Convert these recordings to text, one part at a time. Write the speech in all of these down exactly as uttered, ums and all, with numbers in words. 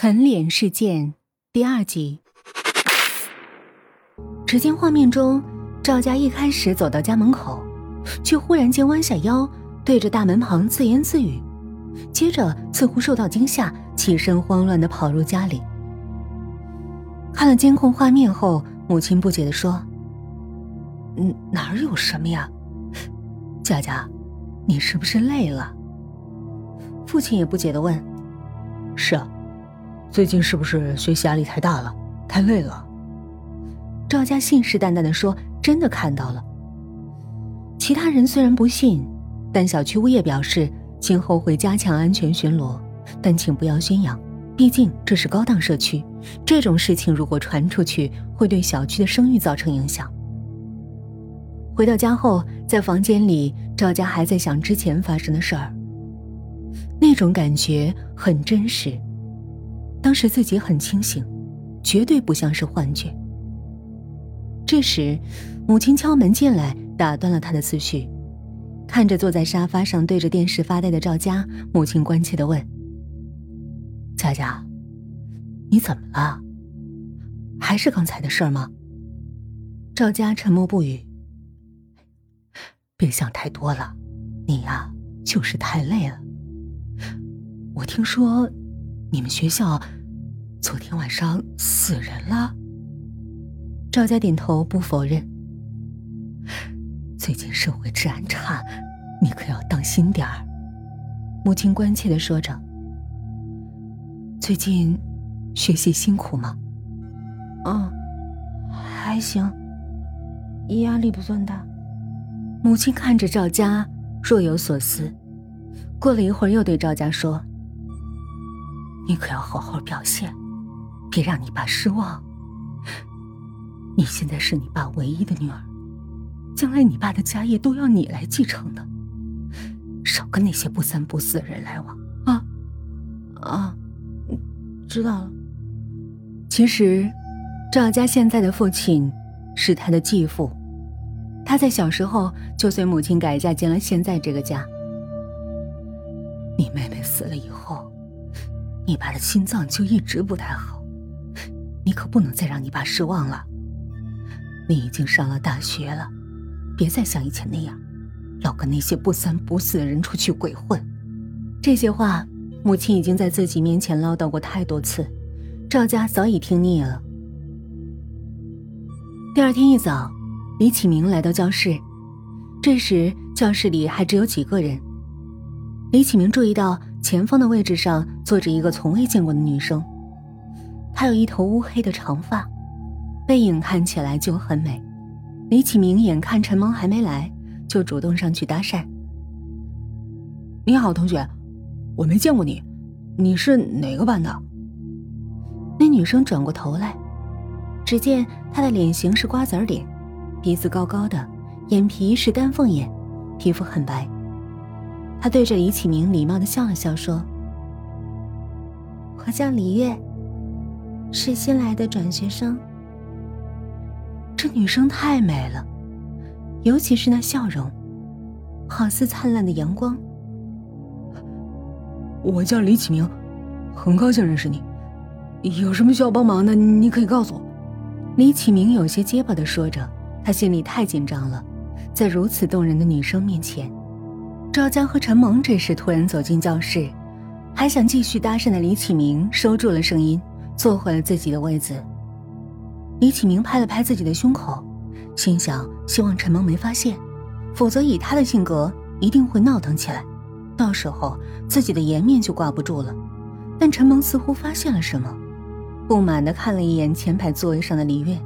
啃脸事件第二集。只见画面中，赵家一开始走到家门口，却忽然间弯下腰，对着大门旁自言自语，接着似乎受到惊吓，起身慌乱地跑入家里。看了监控画面后，母亲不解地说：“嗯，哪儿有什么呀？佳佳，你是不是累了？”父亲也不解地问：“是啊。”最近是不是学习压力太大了，太累了？赵家信誓旦旦地说：“真的看到了。”其他人虽然不信，但小区物业表示今后会加强安全巡逻，但请不要宣扬，毕竟这是高档社区，这种事情如果传出去，会对小区的声誉造成影响。回到家后，在房间里，赵家还在想之前发生的事儿，那种感觉很真实。当时自己很清醒，绝对不像是幻觉。这时母亲敲门进来，打断了他的思绪。看着坐在沙发上对着电视发呆的赵家，母亲关切地问：“佳佳，你怎么了？还是刚才的事儿吗？”赵家沉默不语。“别想太多了，你呀、啊、就是太累了。我听说你们学校昨天晚上死人了？”赵家点头不否认。“最近社会治安差，你可要当心点儿。”母亲关切地说着。“最近学习辛苦吗？”“嗯，还行，压力不算大。”母亲看着赵家若有所思，过了一会儿又对赵家说：“你可要好好表现，别让你爸失望。你现在是你爸唯一的女儿，将来你爸的家业都要你来继承的，少跟那些不三不四的人来往啊。”“啊，知道了。”其实赵家现在的父亲是他的继父，他在小时候就随母亲改嫁进了现在这个家。“你妹妹死了以后，你爸的心脏就一直不太好，你可不能再让你爸失望了。你已经上了大学了，别再像以前那样老跟那些不三不四的人出去鬼混。”这些话母亲已经在自己面前唠叨过太多次，赵家早已听腻了。第二天一早，李启明来到教室，这时教室里还只有几个人。李启明注意到前方的位置上坐着一个从未见过的女生，她有一头乌黑的长发，背影看起来就很美。李启明眼看陈萌还没来，就主动上去搭讪：“你好，同学，我没见过你，你是哪个班的？”那女生转过头来，只见她的脸型是瓜子脸，鼻子高高的，眼皮是丹凤眼，皮肤很白。他对着李启明礼貌地笑了笑，说：“我叫李月，是新来的转学生。”这女生太美了，尤其是那笑容，好似灿烂的阳光。“我叫李启明，很高兴认识你，有什么需要帮忙的，你可以告诉我。”李启明有些结巴地说着，他心里太紧张了，在如此动人的女生面前。赵家和陈萌这时突然走进教室，还想继续搭讪的李启明收住了声音，坐回了自己的位子。李启明拍了拍自己的胸口，心想希望陈萌没发现，否则以他的性格一定会闹腾起来，到时候自己的颜面就挂不住了。但陈萌似乎发现了什么，不满地看了一眼前排座位上的李月，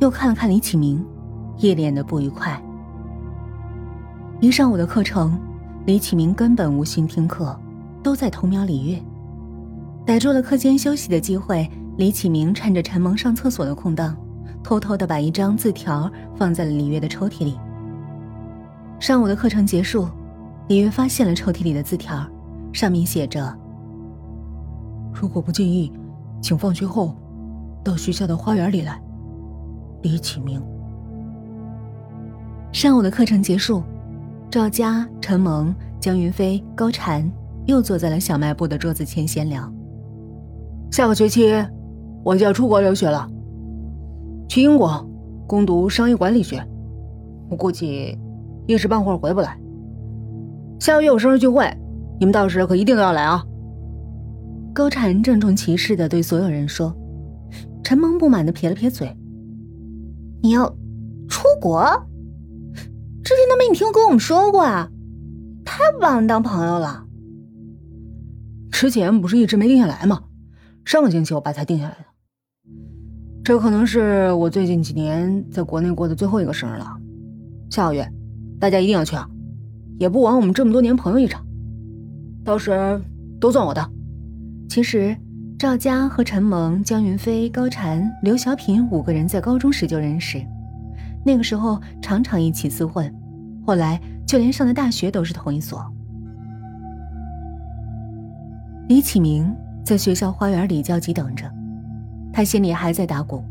又看了看李启明，一脸的不愉快。一上午的课程，李启明根本无心听课，都在偷瞄李月。逮住了课间休息的机会，李启明趁着陈萌上厕所的空档，偷偷地把一张字条放在了李月的抽屉里。上午的课程结束，李月发现了抽屉里的字条，上面写着：“如果不介意，请放学后到学校的花园里来。李启明。”上午的课程结束，赵家、陈萌、江云飞、高婵又坐在了小卖部的桌子前闲聊。下个学期我就要出国留学了，去英国攻读商业管理学，我估计一时半会儿回不来。下个月我生日聚会，你们到时可一定都要来啊！高禅郑重其事地对所有人说。陈萌不满地撇了撇嘴：“你要出国？之前都没你听跟我们说过啊，太不把我们当朋友了。”之前不是一直没定下来吗？上个星期我爸才定下来的。这可能是我最近几年在国内过的最后一个生日了。下个月大家一定要去啊，也不枉我们这么多年朋友一场。到时都算我的。其实赵家和陈萌、江云飞、高婵、刘小品五个人在高中时就认识，那个时候常常一起厮混，后来就连上的大学都是同一所。李启明在学校花园里焦急等着，他心里还在打鼓，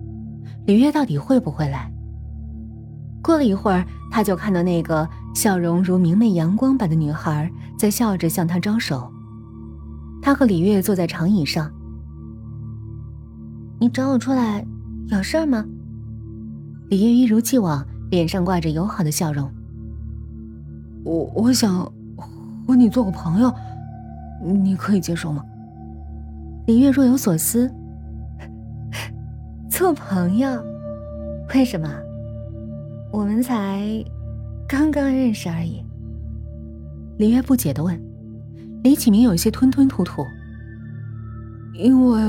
李月到底会不会来？过了一会儿，他就看到那个笑容如明媚阳光般的女孩在笑着向他招手。他和李月坐在长椅上。你找我出来有事儿吗？李月一如既往，脸上挂着友好的笑容。我我想和你做个朋友，你可以接受吗？李月若有所思。做朋友？为什么？我们才刚刚认识而已。李月不解地问。李启明有些吞吞吐吐。因为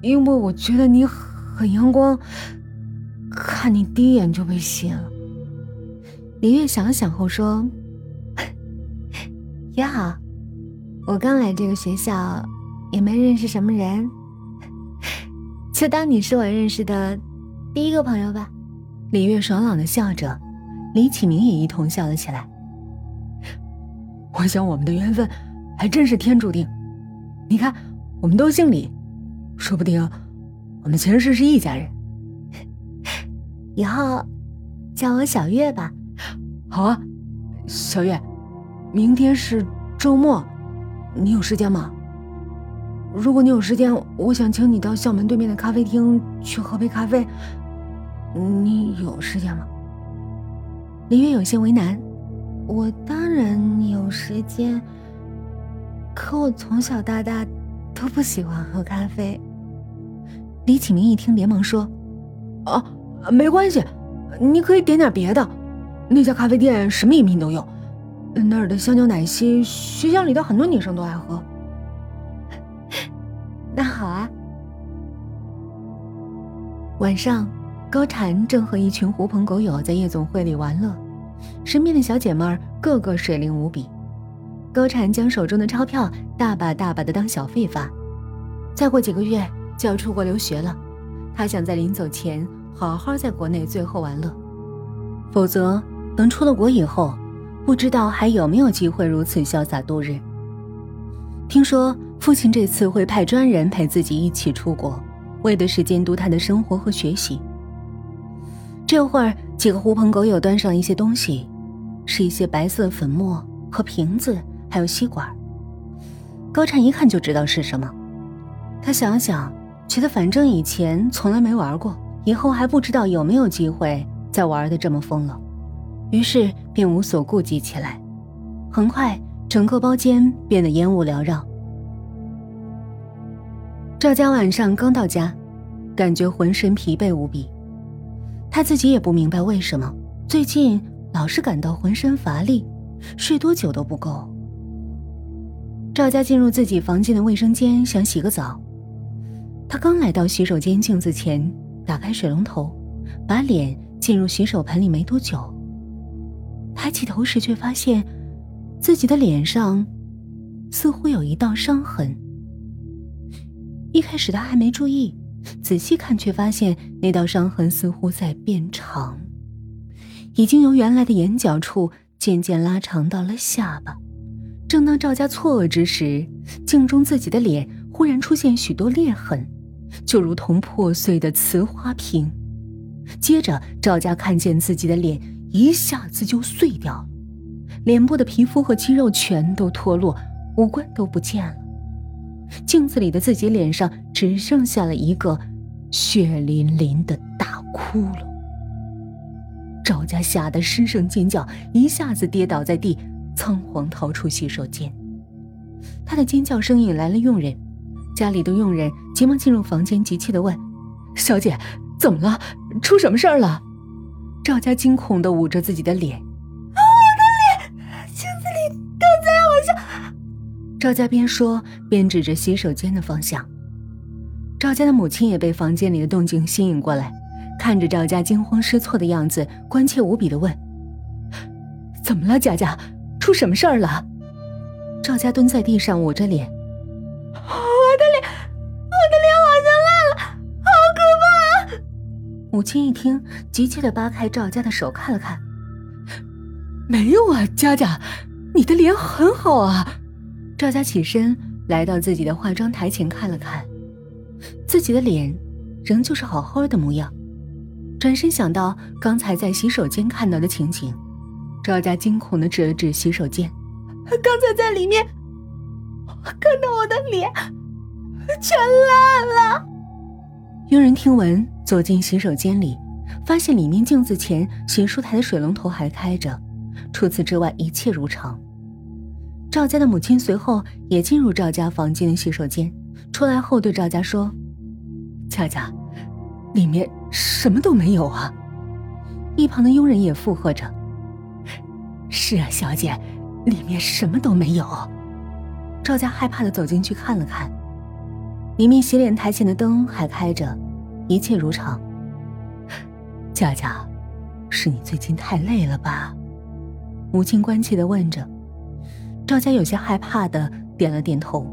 因为我觉得你很阳光，看你第一眼就被吸引了。李月想了想后说，也好，我刚来这个学校也没认识什么人，就当你是我认识的第一个朋友吧。李月爽朗地笑着，李启明也一同笑了起来。我想我们的缘分还真是天注定，你看我们都姓李，说不定我们前世是一家人。以后叫我小月吧。好啊，小月，明天是周末，你有时间吗？如果你有时间，我想请你到校门对面的咖啡厅去喝杯咖啡，你有时间吗？李月有些为难。我当然有时间，可我从小到大都不喜欢喝咖啡。李启明一听连忙说，啊，没关系，你可以点点别的，那家咖啡店什么饮品都有，那儿的香蕉奶昔学校里的很多女生都爱喝。那好啊。晚上高婵正和一群狐朋狗友在夜总会里玩乐，身边的小姐妹儿个个水灵无比。高婵将手中的钞票大把大把的当小费发。再过几个月就要出国留学了，她想在临走前好好在国内最后玩乐，否则等出了国以后，不知道还有没有机会如此潇洒度日。听说父亲这次会派专人陪自己一起出国，为的是监督她的生活和学习。这会儿几个狐朋狗友端上一些东西，是一些白色粉末和瓶子，还有吸管。高婵一看就知道是什么，她想想觉得反正以前从来没玩过，以后还不知道有没有机会再玩得这么疯了，于是便无所顾忌起来。很快整个包间变得烟雾缭绕。赵家晚上刚到家，感觉浑身疲惫无比，他自己也不明白为什么最近老是感到浑身乏力，睡多久都不够。赵家进入自己房间的卫生间想洗个澡，他刚来到洗手间镜子前，打开水龙头，把脸浸入洗手盆里没多久，抬起头时却发现自己的脸上似乎有一道伤痕。一开始他还没注意，仔细看却发现那道伤痕似乎在变长，已经由原来的眼角处渐渐拉长到了下巴。正当赵家错愕之时，镜中自己的脸忽然出现许多裂痕，就如同破碎的瓷花瓶。接着赵家看见自己的脸一下子就碎掉了，脸部的皮肤和肌肉全都脱落，五官都不见了。镜子里的自己脸上只剩下了一个血淋淋的大窟窿。赵家吓得失声尖叫，一下子跌倒在地，仓皇逃出洗手间。他的尖叫声引来了佣人，家里的佣人急忙进入房间，急切地问：“小姐，怎么了？出什么事儿了？”赵家惊恐地捂着自己的脸：“啊，我的脸！镜子里刚才好像……”赵家边说边指着洗手间的方向。赵家的母亲也被房间里的动静吸引过来，看着赵家惊慌失措的样子，关切无比地问：“怎么了，佳佳？出什么事儿了？”赵家蹲在地上捂着脸：“我的脸，我的脸好像烂了，好可怕！”母亲一听，急切地扒开赵家的手看了看：“没有啊，佳佳，你的脸很好啊。”赵家起身来到自己的化妆台前看了看，自己的脸仍旧是好好的模样。转身想到刚才在洗手间看到的情景，赵家惊恐地指了指洗手间：“刚才在里面，我看到我的脸全烂了。”佣人听闻走进洗手间里，发现里面镜子前洗漱台的水龙头还开着，除此之外一切如常。赵家的母亲随后也进入赵家房间的洗手间，出来后对赵家说：“佳佳，里面什么都没有啊。”一旁的佣人也附和着：“是啊，小姐，里面什么都没有。”赵家害怕地走进去看了看，里面洗脸台前的灯还开着，一切如常。“佳佳，是你最近太累了吧？”母亲关切地问着。赵家有些害怕地点了点头。